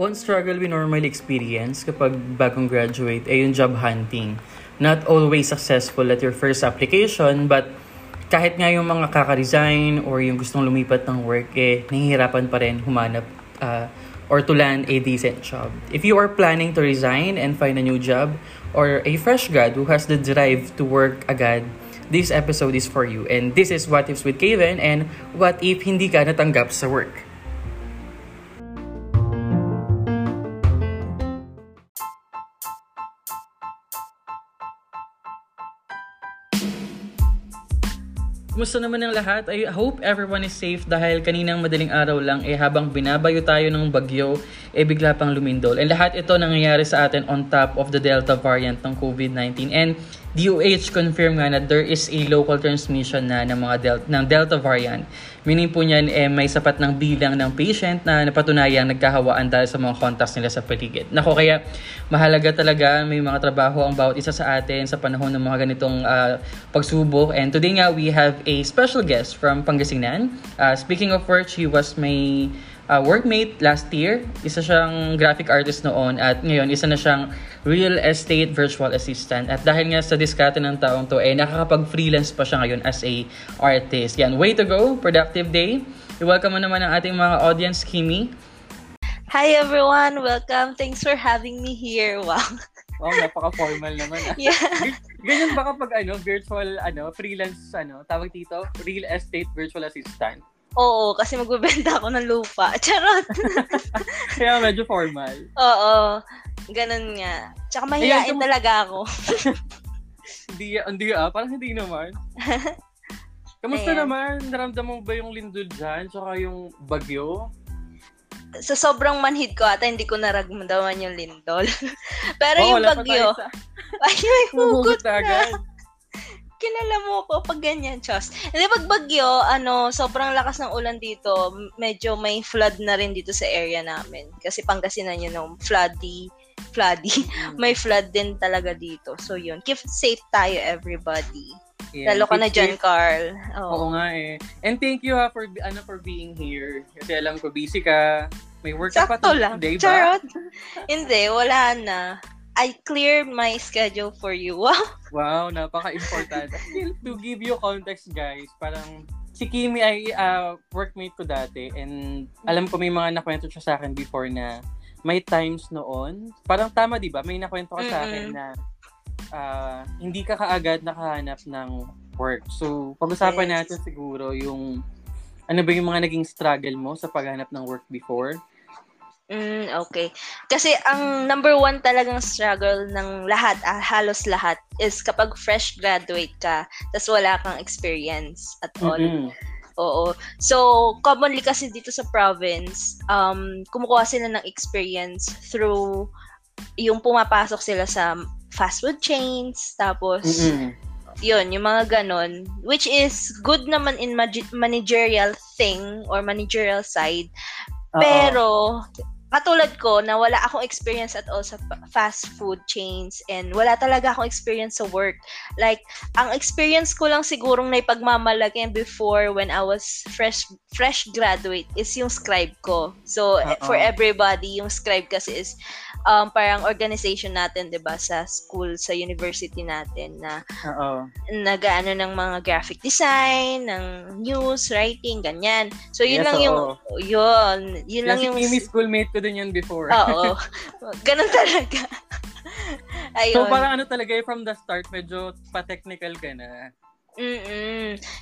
One struggle we normally experience kapag bagong graduate ay yung job hunting. Not always successful at your first application, but kahit nga yung mga kaka-resign or yung gustong lumipat ng work, nahihirapan pa rin humanap or to land a decent job. If you are planning to resign and find a new job, or a fresh grad who has the drive to work agad, this episode is for you. And this is What Ifs with Kevin and What If Hindi Ka Natanggap sa Work. Kumusta naman ng lahat? I hope everyone is safe dahil kaninang madaling araw lang habang binabayo tayo ng bagyo bigla pang lumindol. And lahat ito nangyayari sa atin on top of the Delta variant ng COVID-19. And DOH confirmed nga na there is a local transmission na ng Delta variant. Meaning po niyan may sapat ng bilang ng patient na napatunayang nagkahawaan dahil sa mga contacts nila sa paligid. Nako, kaya mahalaga talaga may mga trabaho ang bawat isa sa atin sa panahon ng mga ganitong pagsubok. And today nga we have a special guest from Pangasinan. Speaking of which, he was my workmate last year. Isa siyang graphic artist noon at ngayon isa na siyang real estate virtual assistant. At dahil nga sa diskarte ng taong to, nakakapag-freelance pa siya ngayon as a artist. Yan, way to go! Productive day! I-welcome mo naman ang ating mga audience, Kimi. Hi everyone! Welcome! Thanks for having me here. Wow! Wow, napaka-formal naman. Yeah. Ganyan ba kapag virtual, freelance, tawag dito, real estate virtual assistant? Oo, kasi magbebenta ako ng lupa. Charot! Kaya medyo formal. Oo, ganun nga. Tsaka mahihain talaga ako. Hindi, parang hindi naman. Kamusta naman? Naramdaman mo ba yung lindol dyan? Tsaka yung bagyo? Sa sobrang manhid ko ata, hindi ko naramdaman yung lindol. Pero yung bagyo, ay, may hugot na. Kilala mo ko pag ganyan, Chos. Hindi, pag bagyo, sobrang lakas ng ulan dito, medyo may flood na rin dito sa area namin. Kasi Pangasinan yun, floody. May flood din talaga dito. So yun, keep safe tayo, everybody. Yeah, lalo ka na dyan, Carl. Oo nga . And thank you for being here. Kasi alam ko, busy ka. May work ka pa today ba? Charot! Hindi, wala na. I cleared my schedule for you. Wow, napaka-important. To give you context, guys, parang si Kimi ay workmate ko dati. And alam ko may mga nakwento siya sa akin before na may times noon. Parang tama, di ba? May nakwento ka sa akin na hindi ka kaagad nakahanap ng work. So, pag-usapan natin siguro yung ano ba yung mga naging struggle mo sa paghanap ng work before? Okay. Kasi ang number one talagang struggle ng lahat, halos lahat, is kapag fresh graduate ka, tas wala kang experience at all. Mm-hmm. Oo. So, commonly kasi dito sa province, kumukuha sila ng experience through yung pumapasok sila sa fast food chains, tapos yun, yung mga ganon, which is good naman in managerial thing or managerial side. Uh-oh. Pero katulad ko na wala akong experience at all sa fast food chains and wala talaga akong experience sa work. Like, ang experience ko lang sigurong naipagmamalaki before when I was fresh graduate is yung scribe ko. So, for everybody, yung scribe kasi is parang organization natin, 'di ba, sa school, sa university natin na nag-aano ng mga graphic design, ng news, writing, ganyan. So, yun lang yung Kimi schoolmate din yun before. Oo. Ganun talaga. Ayun. So, parang from the start, medyo pa-technical ka na.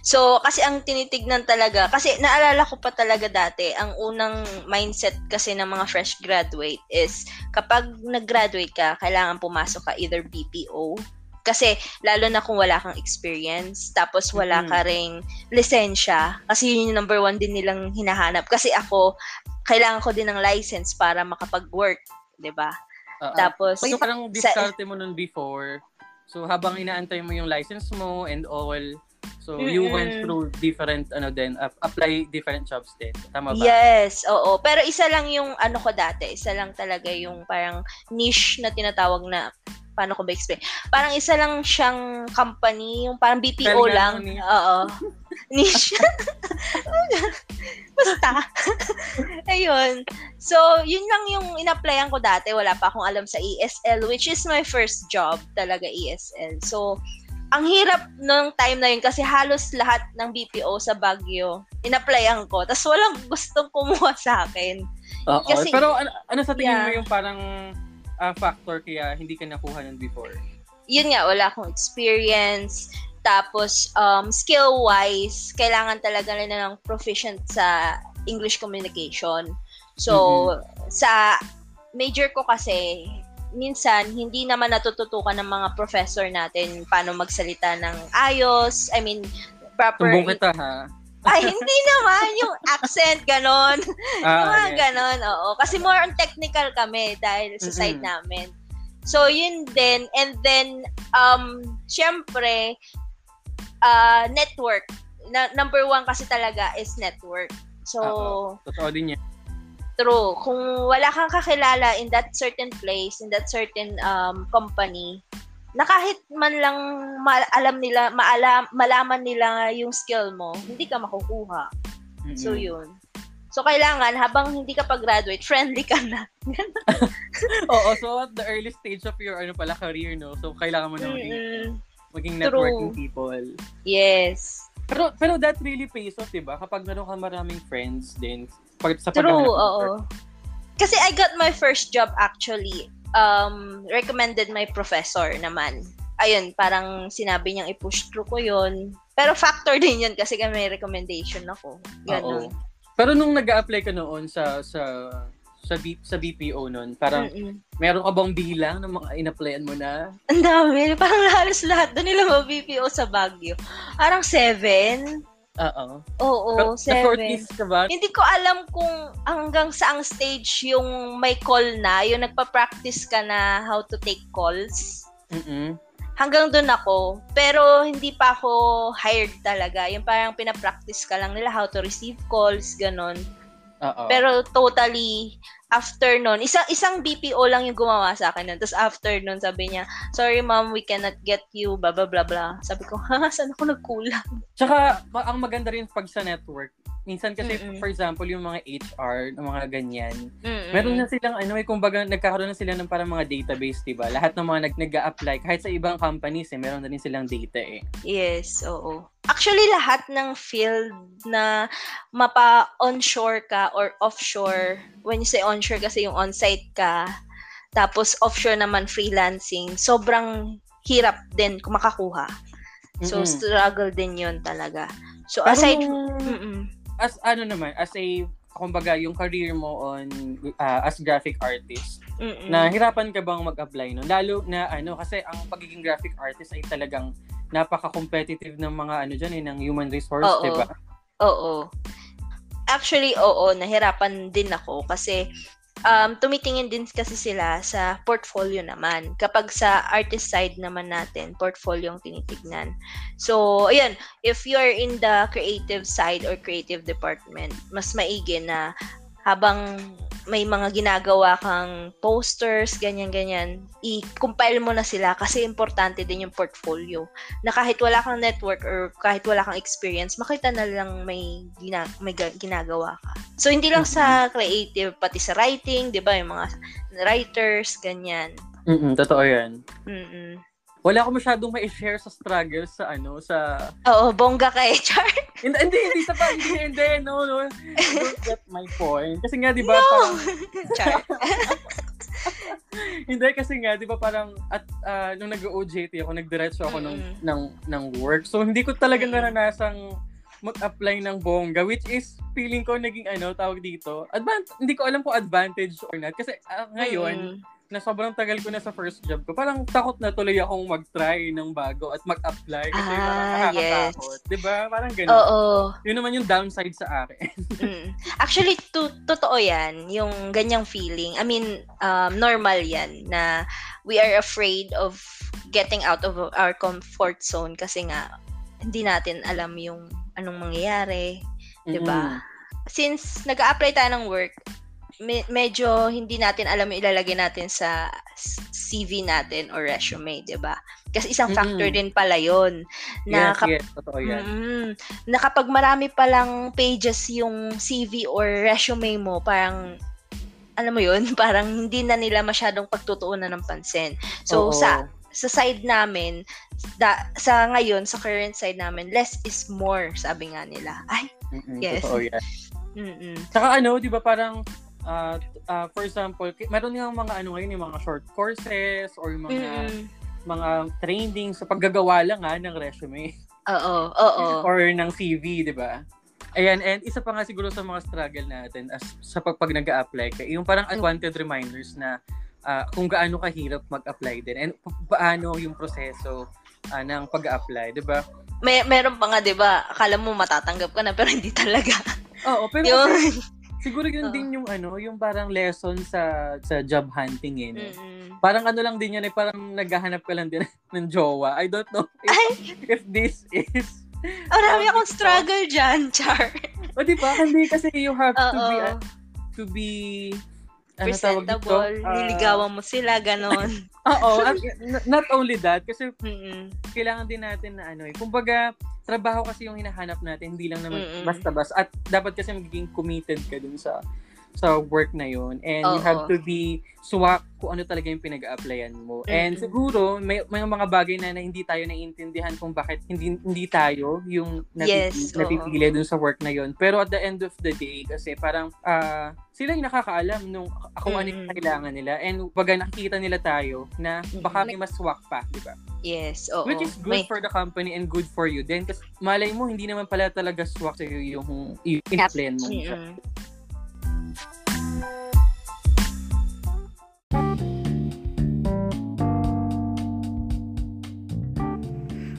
So, kasi ang tinitignan talaga, kasi naalala ko pa talaga dati, ang unang mindset kasi ng mga fresh graduate is, kapag nag-graduate ka, kailangan pumasok ka either BPO, kasi lalo na kung wala kang experience, tapos wala ka ring lisensya, kasi yun yung number one din nilang hinahanap. Kasi ako, kailangan ko din ng license para makapag-work, diba? Tapos, so parang discarte mo nun before, so habang inaantay mo yung license mo and all, so you went through different, apply different jobs din. Tama ba? Yes, oo. Pero isa lang yung ko dati, isa lang talaga yung parang niche na tinatawag na, paano ko ba explain? Parang isa lang siyang company, yung parang BPO lang. Oo. Niche. ha. Ayun. So, yun lang yung in-applyan ko dati. Wala pa akong alam sa ESL, which is my first job talaga, ESL. So, ang hirap nung time na yun kasi halos lahat ng BPO sa Baguio, in-applyan ko. Tapos walang gustong kumuha sa akin. Kasi, pero ano sa tingin mo yung parang factor kaya hindi ka nakuha nun before? Yun nga, wala akong experience. Tapos, skill-wise, kailangan talaga na ng proficient sa English communication. So, sa major ko kasi, minsan, hindi naman natututukan ng mga professor natin paano magsalita ng ayos. I mean, proper... Tumbong kita, ha? Ay, hindi naman. Yung accent, ganon. Yung mga ganon, oo. Kasi more on technical kami dahil sa side namin. So, yun din. And then, syempre... network. Number one kasi talaga is network. So, totoo din yan. True. Kung wala kang kakilala in that certain place, in that certain company, na kahit man lang malaman nila yung skill mo, hindi ka makukuha. Mm-hmm. So, yun. So, kailangan, habang hindi ka pag-graduate, friendly ka na. Oo. So, at the early stage of your career, no? So, kailangan mo na maging networking people. Yes. Pero that really pays off, diba? Kapag meron ka maraming friends din sa paghahanap ng work. Kasi I got my first job actually. Recommended my professor naman. Ayun, parang sinabi niyang i-push through ko yun. Pero factor din yun kasi may recommendation ako. Ganun. Pero nung nag-a-apply ka noon sa BPO nun, parang meron ka bang bilang ng mga in-applyan mo na? Ang dami. Parang halos lahat doon nila mga BPO sa Baguio. Parang 7. Oo, 7. Shortlist ka ba? Hindi ko alam kung hanggang saang stage yung may call na, yung nagpa-practice ka na how to take calls. Hanggang doon ako. Pero hindi pa ako hired talaga. Yung parang pinapractice ka lang nila how to receive calls, ganon. Pero totally, after nun, isang BPO lang yung gumawa sa akin nun. Tapos after nun, sabi niya, sorry ma'am, we cannot get you, blah, blah, blah, blah. Sabi ko, ha, saan ako nagkulang? Tsaka, ang maganda rin pag sa network, minsan kasi, for example, yung mga HR, mga ganyan, meron na silang, kumbaga, nagkakaroon na sila ng parang mga database, diba? Lahat ng mga nag-a-apply, kahit sa ibang companies, meron na rin silang data, Yes, oo. Actually, lahat ng field na mapa-onshore ka or offshore, when you say onshore kasi yung on-site ka, tapos offshore naman freelancing, sobrang hirap din makakuha. So, struggle din yun talaga. So, pero, aside... As as a, kumbaga, yung career mo on as graphic artist, nahirapan ka bang mag-apply nun? Lalo na, kasi ang pagiging graphic artist ay talagang napaka-competitive ng mga ng human resource, diba? Oo. Actually, oo, nahirapan din ako kasi tumitingin din kasi sila sa portfolio naman. Kapag sa artist side naman natin, portfolio ang tinitignan. So, ayun, if you're in the creative side or creative department, mas maigi na habang may mga ginagawa kang posters, ganyan-ganyan, i-compile mo na sila kasi importante din yung portfolio. Na kahit wala kang network or kahit wala kang experience, makita na lang may ginagawa ka. So, hindi lang sa creative, pati sa writing, di ba? Yung mga writers, ganyan. Totoo yan. Wala ko masyadong ma-share sa struggles sa Oo, bongga ka Char. Hindi. No. Don't get my point. Kasi nga, di ba, parang... Char. Hindi, kasi nga, di ba, parang, at nung nag-OJT ako, nagdiretso ako ng work. So, hindi ko talaga naranasang mag-apply ng bongga, which is, feeling ko naging, tawag dito, hindi ko alam kung advantage or not. Kasi ngayon, na sobrang tagal ko na sa first job ko, parang takot na tuloy akong mag-try ng bago at mag-apply kasi parang nakakatakot. Diba? Parang ganun. Yun naman yung downside sa akin. Actually, totoo yan. Yung ganyang feeling. I mean, normal yan na we are afraid of getting out of our comfort zone kasi nga hindi natin alam yung anong mangyayari. Diba? Since nag-a-apply tayo ng work, medyo hindi natin alam yung ilalagay natin sa CV natin or resume, diba? Kasi isang factor din pala yun. Na totoo yan. Na kapag marami palang pages yung CV or resume mo, parang alam mo yun, parang hindi na nila masyadong pagtutuunan ng pansin. So, sa side namin, sa ngayon, sa current side namin, less is more, sabi nga nila. Ay, yes. Totoo yan. Saka ano, di ba parang, for example, meron nga mga ano ngayon, yung mga short courses or yung mga training sa paggagawa lang ha, ng resume. Oo. Or ng CV, di ba? Ayan, and isa pa nga siguro sa mga struggle natin as sa pag nag-a-apply ka, yung parang unwanted reminders na kung gaano kahirap mag-apply din and paano yung proseso ng pag-a-apply, di ba? Meron pa nga, di ba? Akala mo matatanggap ka na pero hindi talaga. Oo, pero siguro yun din yung ano, yung parang lesson sa job hunting eh. No? Parang ano lang din yan eh, parang naghahanap ka lang din ng jowa. I don't know if this is... Marami akong struggle dyan, Char. O diba? Hindi kasi you have to be presentable, niligawan mo sila, ganon. Oo, not only that, kasi kailangan din natin na ano eh. Kumbaga, trabaho kasi yung hinahanap natin, hindi lang naman basta-basta. At dapat kasi magiging committed ka dun sa work na yun. And you have to be swak kung ano talaga yung pinag-a-applyan mo. And siguro, may mga bagay na hindi tayo naiintindihan kung bakit hindi tayo yung napipili dun sa work na yun. Pero at the end of the day, kasi parang sila yung nakakaalam kung ano yung kailangan nila. And baga nakikita nila tayo na baka may mas swak pa, di ba? Yes, oo. Which is good for the company and good for you then. Kasi malay mo, hindi naman pala talaga swak sa'yo yung in-applyan mo.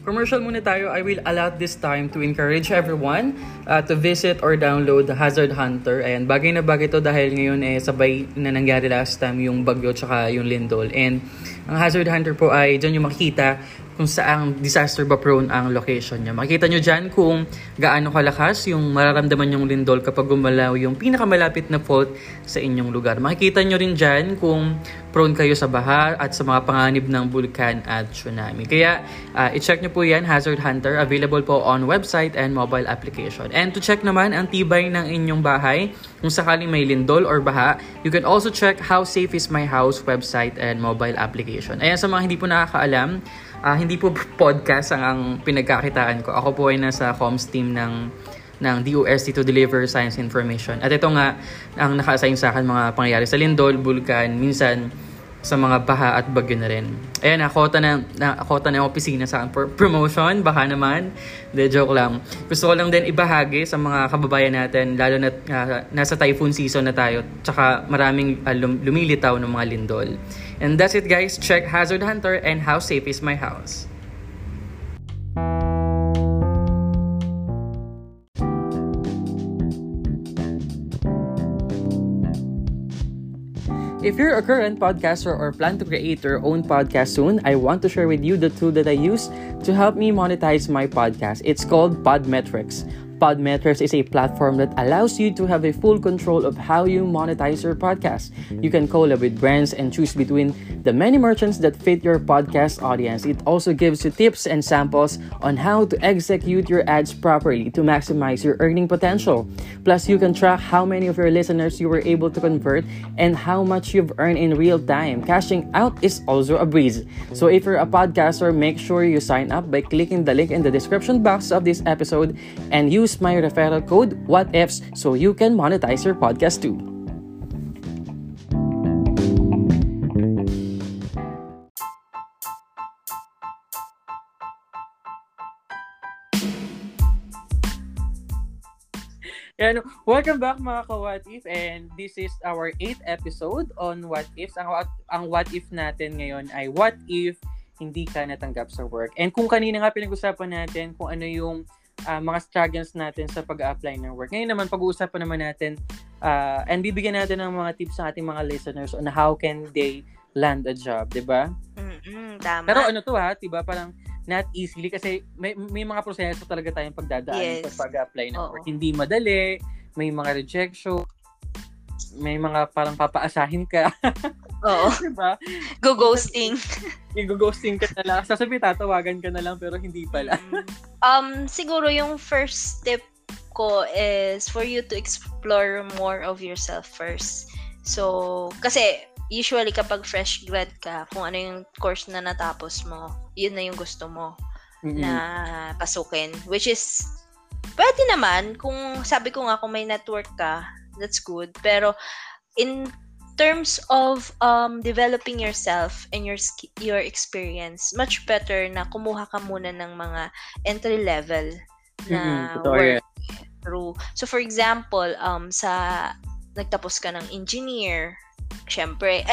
Commercial muna tayo. I will allot this time to encourage everyone to visit or download the Hazard Hunter. Ayan, bagay na bagay to dahil ngayon sabay na nangyari last time yung bagyo tsaka yung lindol. And ang Hazard Hunter po ay dyan yung makikita kung saan disaster ba prone ang location niya. Makikita nyo dyan kung gaano kalakas yung mararamdaman yung lindol kapag gumalaw yung pinakamalapit na fault sa inyong lugar. Makikita nyo rin dyan kung prone kayo sa baha at sa mga panganib ng bulkan at tsunami. Kaya i-check nyo po yan, Hazard Hunter. Available po on website and mobile application. And to check naman ang tibay ng inyong bahay kung sakaling may lindol or baha, you can also check How Safe Is My House website and mobile application. Ayan, sa mga hindi po nakakaalam, hindi po podcast ang pinagkakitaan ko. Ako po ay nasa comms team ng DOST to deliver science information. At ito nga ang naka-assign sa akin mga pangyayari sa lindol, bulkan, minsan sa mga baha at bagyo na rin. Ayan, kota na yung opisina sa akin for promotion, baka naman. De, joke lang. Gusto ko lang din ibahagi sa mga kababayan natin, lalo na nasa typhoon season na tayo, tsaka maraming lumilitaw ng mga lindol. And that's it guys, check Hazard Hunter and How Safe Is My House. If you're a current podcaster or plan to create your own podcast soon, I want to share with you the tool that I use to help me monetize my podcast. It's called Podmetrics. Podmetrics is a platform that allows you to have a full control of how you monetize your podcast. You can collab with brands and choose between the many merchants that fit your podcast audience. It also gives you tips and samples on how to execute your ads properly to maximize your earning potential. Plus, you can track how many of your listeners you were able to convert and how much you've earned in real time. Cashing out is also a breeze. So if you're a podcaster, make sure you sign up by clicking the link in the description box of this episode and use my referral code WHATIFS so you can monetize your podcast too. And welcome back mga ka-What If, and this is our 8th episode on What Ifs. Ang What If natin ngayon ay what if hindi ka natanggap sa work. And kung kanina nga pinag-usapan natin kung ano yung mga struggles natin sa pag-a-apply ng work. Ngayon naman, pag-uusapan naman natin and bibigyan natin ng mga tips sa ating mga listeners on how can they land a job, diba? Tama. Pero ano to ha, diba? Parang not easily kasi may mga proseso talaga tayong pagdadaan sa pag-a-apply ng work. Hindi madali, may mga rejection, may mga parang papaasahin ka. Oo. Diba? Go-ghosting. Go-ghosting ka na lang. Sasabi, tatawagan ka na lang, pero hindi pala. Siguro yung first step ko is for you to explore more of yourself first. So, kasi usually kapag fresh grad ka, kung ano yung course na natapos mo, yun na yung gusto mo na pasukin. Which is, pwede naman, kung sabi ko nga kung may network ka, that's good. Pero in terms of developing yourself and your experience, much better na kumuha ka muna ng mga entry-level na work through. So for example, sa nagtapos ka ng engineering, syempre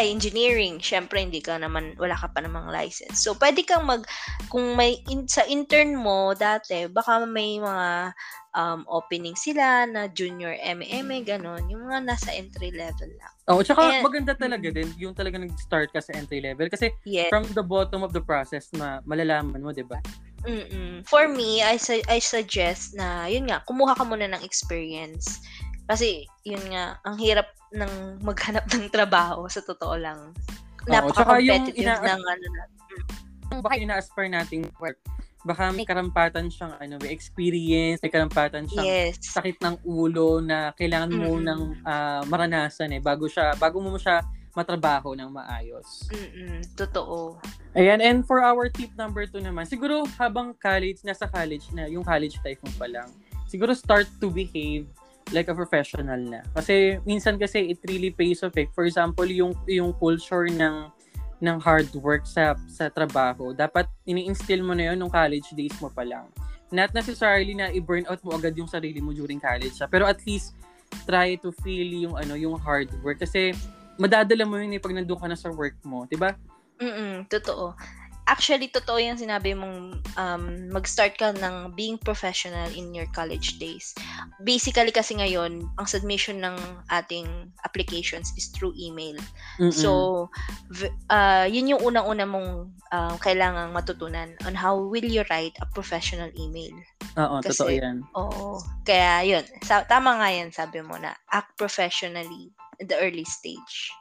hindi ka naman, wala ka pa namang license. So pwede kang kung may sa intern mo dati, baka may mga opening sila na junior MMA, ganun, yung mga nasa entry level lang. Oh, tsaka maganda talaga din yung talaga nag-start ka sa entry level kasi from the bottom of the process na malalaman mo, 'di ba? For me, I suggest na yun nga, kumuha ka muna ng experience. Kasi, yun nga, ang hirap ng maghanap ng trabaho, sa totoo lang. Napaka-competitive ng ano natin. Baka ina-aspire nating work. Baka may karampatan siyang may experience, may karampatan siyang sakit ng ulo na kailangan mo ng maranasan bago mo siya matrabaho ng maayos. Totoo. Ayan, and for our tip number 2 naman, siguro nasa college na, yung college life mo pa lang, siguro start to behave like a professional na. Kasi minsan kasi it really pays off. For example, yung culture ng hard work sa trabaho, dapat ini-instill mo na 'yon nung college days mo pa lang. Not necessarily na i-burn out mo agad yung sarili mo during college, pero at least try to feel yung hard work kasi madadala mo 'yun pag nandoon ka na sa work mo, 'di ba? Totoo. Actually, totoo yung sinabi mong mag-start ka ng being professional in your college days. Basically, kasi ngayon, ang submission ng ating applications is through email. So, yun yung unang-una mong kailangang matutunan on how will you write a professional email. Oo, kasi, totoo yan. Oo. Kaya yun, tama nga yan sabi mo na, act professionally at the early stage.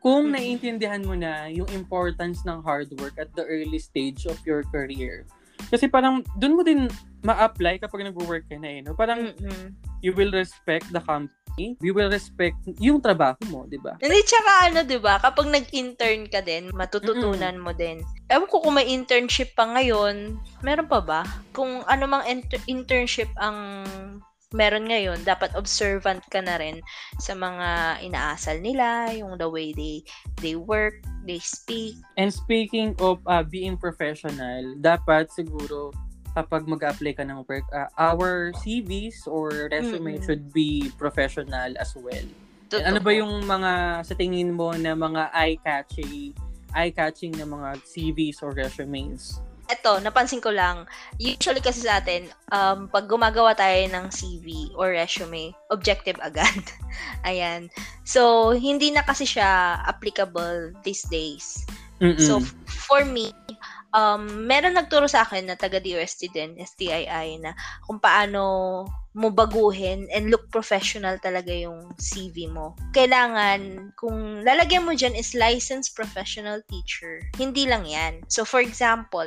Kung naiintindihan mo na yung importance ng hard work at the early stage of your career. Kasi parang doon mo din ma-apply kapag nag-work ka na no? Parang you will respect the company, you will respect yung trabaho mo, di ba? Hindi, tsaka ano, di ba? Kapag nag-intern ka din, matututunan mo din. Ewan ko kung may internship pa ngayon, meron pa ba? Kung ano mang internship ang meron ngayon, dapat observant ka na rin sa mga inaasal nila, yung the way they work, they speak. And speaking of being professional, dapat siguro kapag mag-apply ka ng work, our CVs or resume should be professional as well. Totoo. Ano ba yung mga sa tingin mo na mga eye-catching na mga CVs or resumes? Eto, napansin ko lang, usually kasi sa atin, pag gumagawa tayo ng CV or resume, objective agad. Ayan. So, hindi na kasi siya applicable these days. So, for me, meron nagturo sa akin na taga DOST din, STII, na kung paano mo baguhin and look professional talaga yung CV mo. Kailangan, kung lalagyan mo dyan is licensed professional teacher. Hindi lang yan. So, for example,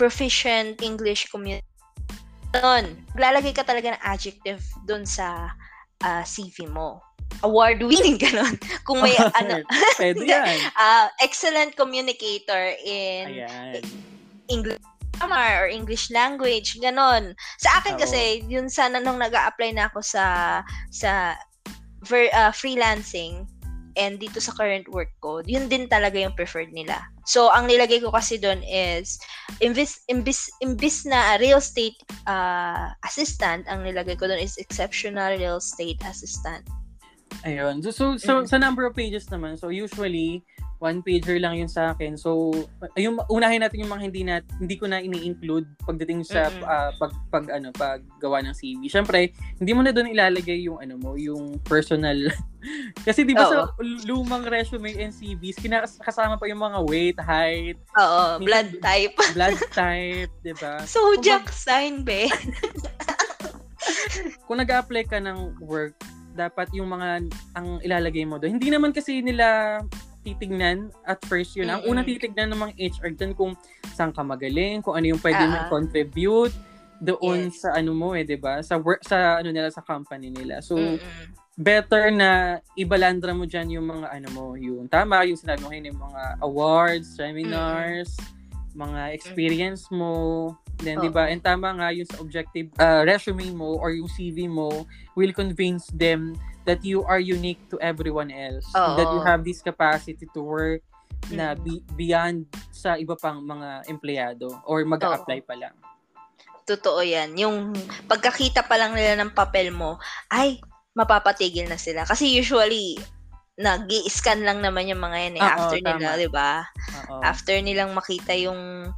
proficient English communication. Lalagay ka talaga ng adjective dun sa CV mo. Award-winning, gano'n. Kung may, pwede yan. Excellent communicator in English or English language, ganon. Sa akin kasi, yun sana nung nag-a-apply na ako sa freelancing and dito sa current work ko, yun din talaga yung preferred nila. So, ang nilagay ko kasi doon is, imbis na real estate assistant, ang nilagay ko doon is exceptional real estate assistant. Ayun. So sa number of pages naman, so usually, one-pager lang yun sa akin. So, yung unahin natin yung mga hindi ko na ini-include pagdating sa paggawa ng CV. Syempre, hindi mo na doon ilalagay yung yung personal. Kasi 'di ba sa lumang resume and CVs, kasama pa yung mga weight, height, blood type, 'di ba? Zodiac sign, be. Kung nag-a-apply ka ng work, dapat yung mga ang ilalagay mo doon. Hindi naman kasi nila titignan at first yun. Ang unang titignan ng mga HR dyan kung saan ka magaling, kung ano yung pwede mo contribute doon sa ano mo eh, diba? Sa work, sa ano nila, sa company nila. So, better na ibalandra mo dyan yung mga ano mo, yung tama, yung sinabi mo kayo, yung mga awards, seminars, mga experience mo. Then, diba? And tama nga, yung sa objective resume mo or yung CV mo will convince them that you are unique to everyone else. That you have this capacity to work na beyond sa iba pang mga empleyado or mag-a-apply pa lang. Totoo yan. Yung pagkakita pa lang nila ng papel mo, ay, mapapatigil na sila. Kasi usually, nag-i-scan lang naman yung mga yan eh. After nila, di ba? After nilang makita yung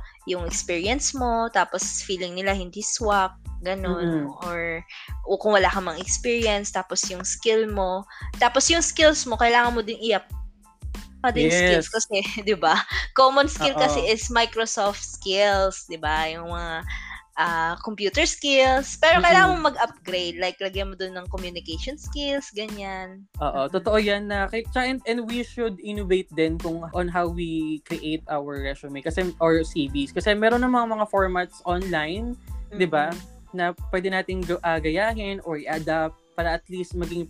experience mo, tapos feeling nila hindi swak, ganun, or kung wala kang mang experience, tapos yung skill mo, tapos yung skills mo, kailangan mo din skills kasi, di ba? Common skill kasi is Microsoft skills, di ba? Yung mga computer skills, pero kailangan mo mag-upgrade, like lagyan mo dun ng communication skills, ganyan. Totoo yan na, and we should innovate din kung on how we create our resume, kasi, or CVs, kasi meron ng mga formats online, di ba? Na pwede nating gayahin or i-adapt para at least maging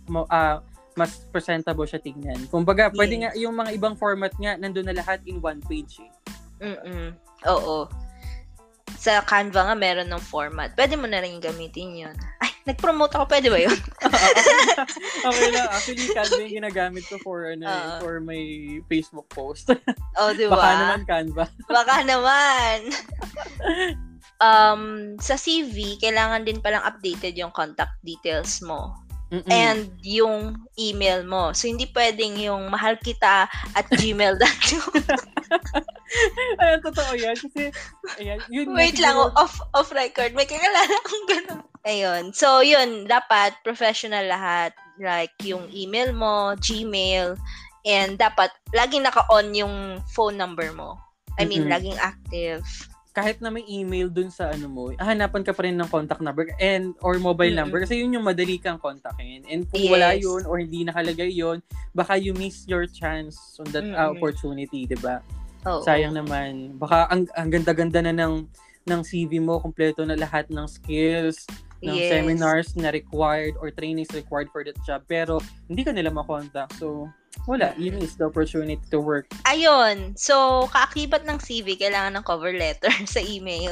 mas presentable siya tignan. Kumbaga, pwede nga yung mga ibang format nga nandoon na lahat in one page. Oo. Sa Canva nga meron ng format. Pwede mo na rin gamitin 'yon. Ay, nag-promote ako, pwede ba 'yon? Okay lang. Actually, Canva yung ginagamit ko for my Facebook post. Diba? Baka naman Canva. Baka naman. Sa CV, kailangan din palang updated yung contact details mo. And yung email mo. So, hindi pwedeng yung mahalkita@gmail.com. Ayan, totoo yan. Kasi, ayan, wait lang, off record. May kakalala akong ganun. Ayun. So, yun. Dapat professional lahat. Like, yung email mo, Gmail, and dapat laging naka-on yung phone number mo. I mean, laging active. Kahit na may email dun sa ano mo, hanapan ka pa rin ng contact number and or mobile number kasi yun yung madali kang kontakin. And kung wala yun or hindi nakalagay yun, baka you miss your chance on that opportunity, diba? Sayang naman. Baka ang ganda-ganda na ng CV mo, kumpleto na lahat ng skills, ng seminars na required or trainings required for that job. Pero hindi ka nila makontakt. So, wala, you miss the opportunity to work. Ayun. So, kaakibat ng CV, kailangan ng cover letter sa email.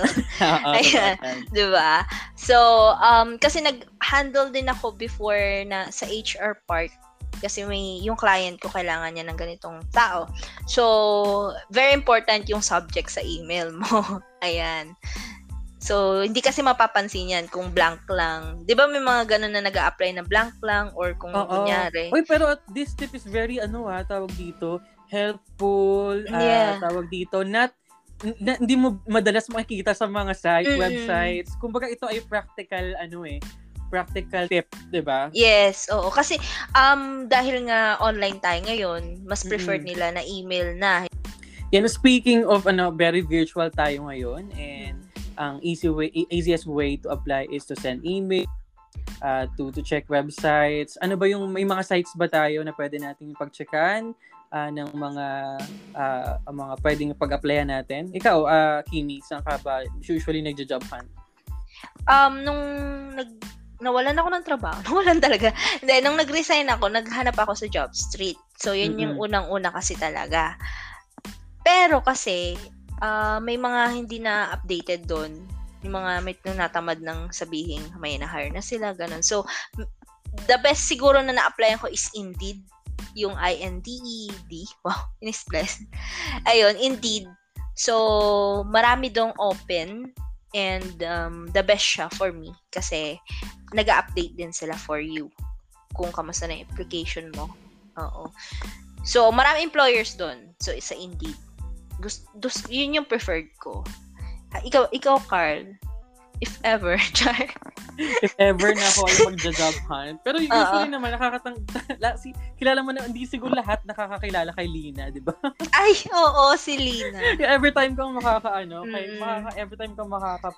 Ayan. Diba? So, kasi nag-handle din ako before na sa HR part. Kasi yung client ko, kailangan niya ng ganitong tao. So, very important yung subject sa email mo. Ayan. So, hindi kasi mapapansin yan kung blank lang. Di ba may mga ganun na nag-a-apply na blank lang or kung kunyari. Uy, pero this tip is very, tawag dito, helpful, tawag dito, hindi mo madalas makikita sa mga sites, websites. Kumbaga, ito ay practical, practical tip, di ba? Yes, oo. Kasi, dahil nga online tayo ngayon, mas preferred nila na email na. Yan, speaking of, very virtual tayo ngayon, and ang easiest way to apply is to send email, to check websites. Ano ba yung, may mga sites ba tayo na pwede nating pag-checkan ng mga pwedeng pag-applyan natin? Ikaw, Kimi, saan ka ba usually nagja-job hunt? Nung nawalan ako ng trabaho. Nawalan talaga. Then, nung nag-resign ako, naghanap ako sa JobStreet. So, yun yung unang-una kasi talaga. Pero kasi, may mga hindi na updated doon. Yung mga may natamad ng sabihin may na-hire na sila, ganun. So, the best siguro na na-applyan ko is Indeed. Yung Indeed. Wow, in-express. Ayun, Indeed. So, marami dong open and the best siya for me kasi nag-update din sila for you kung kamusta na application mo. Oo. So, marami employers doon. So, isa Indeed. Yun yung preferred ko. Ikaw Carl, if ever, Char. If ever na ako ay mag-job hunt. Pero usually naman, kilala mo na, hindi siguro lahat nakakakilala kay Lina, di ba? Ay, oo, si Lina. Every time kang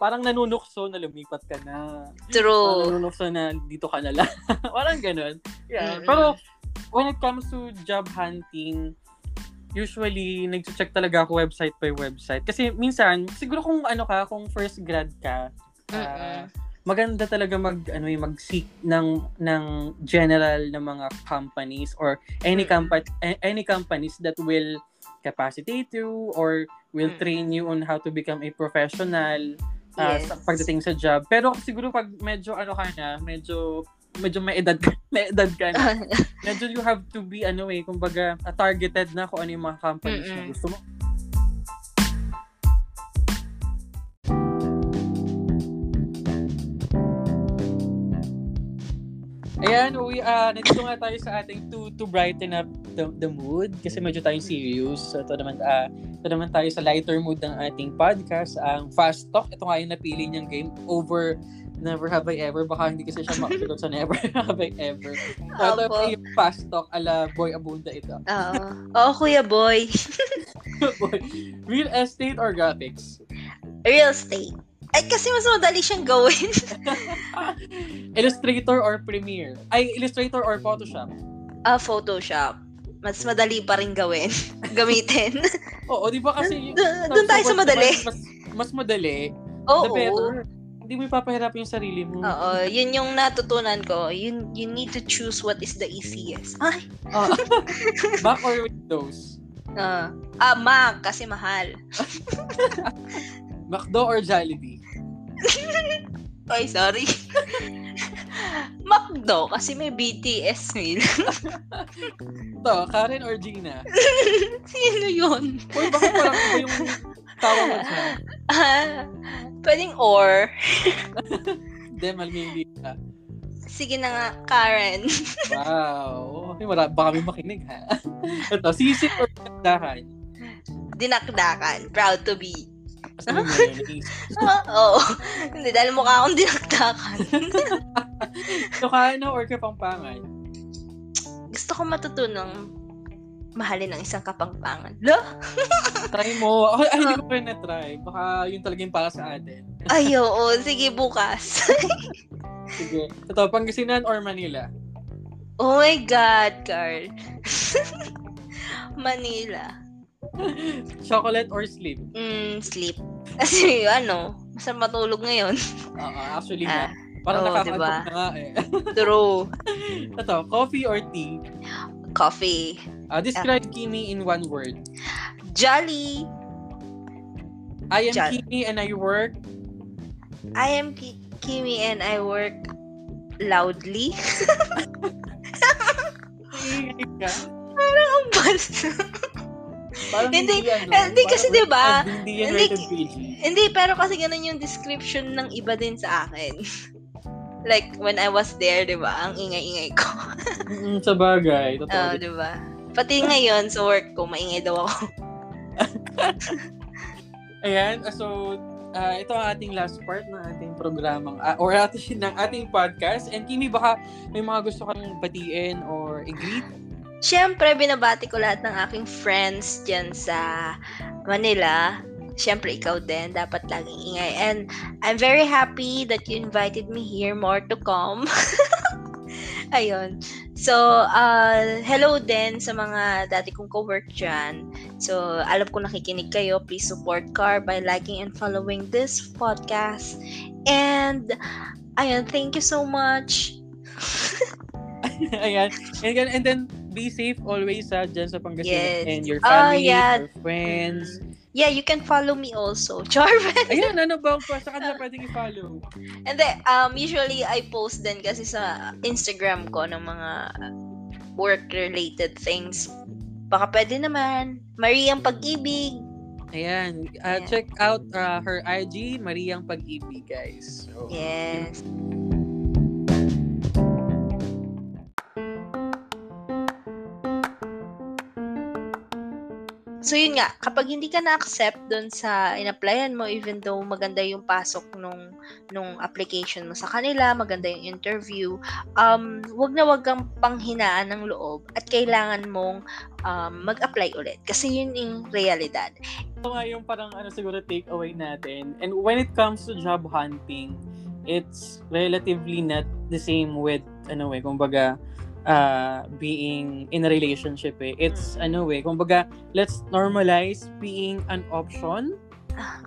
parang nanunukso na lumipat ka na. True. Parang nanunukso na dito ka na lang. Parang ganun. Yeah, pero when it comes to job hunting, usually nagche-check talaga ako website by website. Kasi minsan, siguro kung ano ka, kung first grad ka, maganda talaga mag-seek ng general na mga companies or any companies that will capacitate you or will train you on how to become a professional pagdating sa job. Pero siguro pag medyo ano ka na, medyo may edad ka na. Medyo you have to be kumbaga targeted na kung ano yung mga companies na gusto mo. Ayan, nandito nga tayo sa ating to brighten up the mood kasi medyo tayong serious. So, ito naman tayo sa lighter mood ng ating podcast, ang Fast Talk. Ito nga yung napili niyang game over Never Have I Ever. Baka hindi kasi siya makasagot sa Never Have I Ever. Ito yung Fast Talk ala Boy Abunda ito. Oo. Oo, Kuya Boy. Boy. Real estate or graphics? Real estate. Ay, kasi mas madali siyang gawin. Illustrator or Premiere? Ay, Illustrator or Photoshop? Photoshop. Mas madali pa rin gamitin. Oo, di ba kasi... Doon tayo sa madali. Mas madali. Oo. Better, hindi mo ipapahirap yung sarili mo. Oo, yun yung natutunan ko. You need to choose what is the easiest. Ay! Mac or Windows? Mac, kasi mahal. McDo or Jollibee? Ay, sorry. McDo, kasi may BTS meal. Ito, Karen or Gina? Sino yun? Uy, bakit parang iba yung tawa mo siya? Pwedeng or. Hindi, malmindi ka. Sige na nga, Karen. Wow. Baka may makinig, ha? Ito, sisip or dinakdakan? Dinakdakan. Proud to be. Oo. Hindi, dahil mukha akong dinakdakan. Ilocano or Kapampangan? Gusto ko matutunong mahalin ng isang Kapampangan. Lo? Try mo. Ay, hindi ko pa rin na-try. Baka yun talaga yung para sa atin. Ay, oo. Sige, bukas. Sige. Ito, Pangasinan or Manila? Oh my God, Carl. Manila. Chocolate or sleep? Sleep. Kasi masarap matulog ngayon. Actually nga. Parang nakakatulog diba? Na nga eh. True. Ito, coffee or tea? Coffee. Describe Kimi in one word. Jolly. I am Jolly. Kimi and I work. I am Kimi and I work loudly. Parang ang basta. Parang hindi kasi diba? Hindi, pero kasi ganun yung description ng iba din sa akin. Like, when I was there, diba? Ang ingay-ingay ko. Sa bagay. Totoo. Oo, diba? Pati ngayon, sa work ko, maingay daw ako. Ayan, so, ito ang ating last part ng ating programang, or ng ating podcast. And Kimi, baka may mga gusto kang batiin or i-greet? Siyempre, binabati ko lahat ng aking friends dyan sa Manila. Siyempre, ikaw din. Dapat laging ingay. And I'm very happy that you invited me here, more to come. Ayun. So, hello din sa mga dati kong co-work dyan. So, alam ko nakikinig kayo. Please support Car by liking and following this podcast. And, ayun, thank you so much. Ayan. And then, be safe always dyan sa Pangasinan and your family, your friends. Yeah, you can follow me also. Charvet! Ayan, saan na pwedeng i-follow? And then, usually, I post din kasi sa Instagram ko ng mga work-related things. Baka pwede naman. Mariang Pag-ibig. Ayan. Check out her IG, Mariang Pag-ibig, guys. So, yes. So yun nga, kapag hindi ka na-accept doon sa in-applyan mo, even though maganda yung pasok nung application mo sa kanila, maganda yung interview, wag kang panghinaan ng loob at kailangan mong mag-apply ulit. Kasi yun yung realidad. Ito nga yung parang siguro take away natin. And when it comes to job hunting, it's relatively not the same with kumbaga being in a relationship eh. It's kumbaga, let's normalize being an option.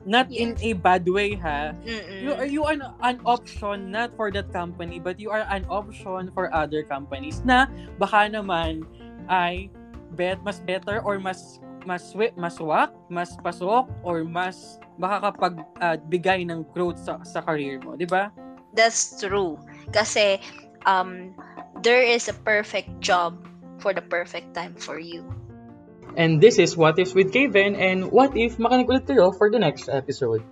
Not in a bad way, ha? You are an option not for that company, but you are an option for other companies na baka naman ay mas better or mas swak, mas pasok, or mas makakapagbigay ng growth sa career mo, di ba? That's true. Kasi there is a perfect job for the perfect time for you. And this is What If with Kevin, and what if makanig ulit kayo for the next episode.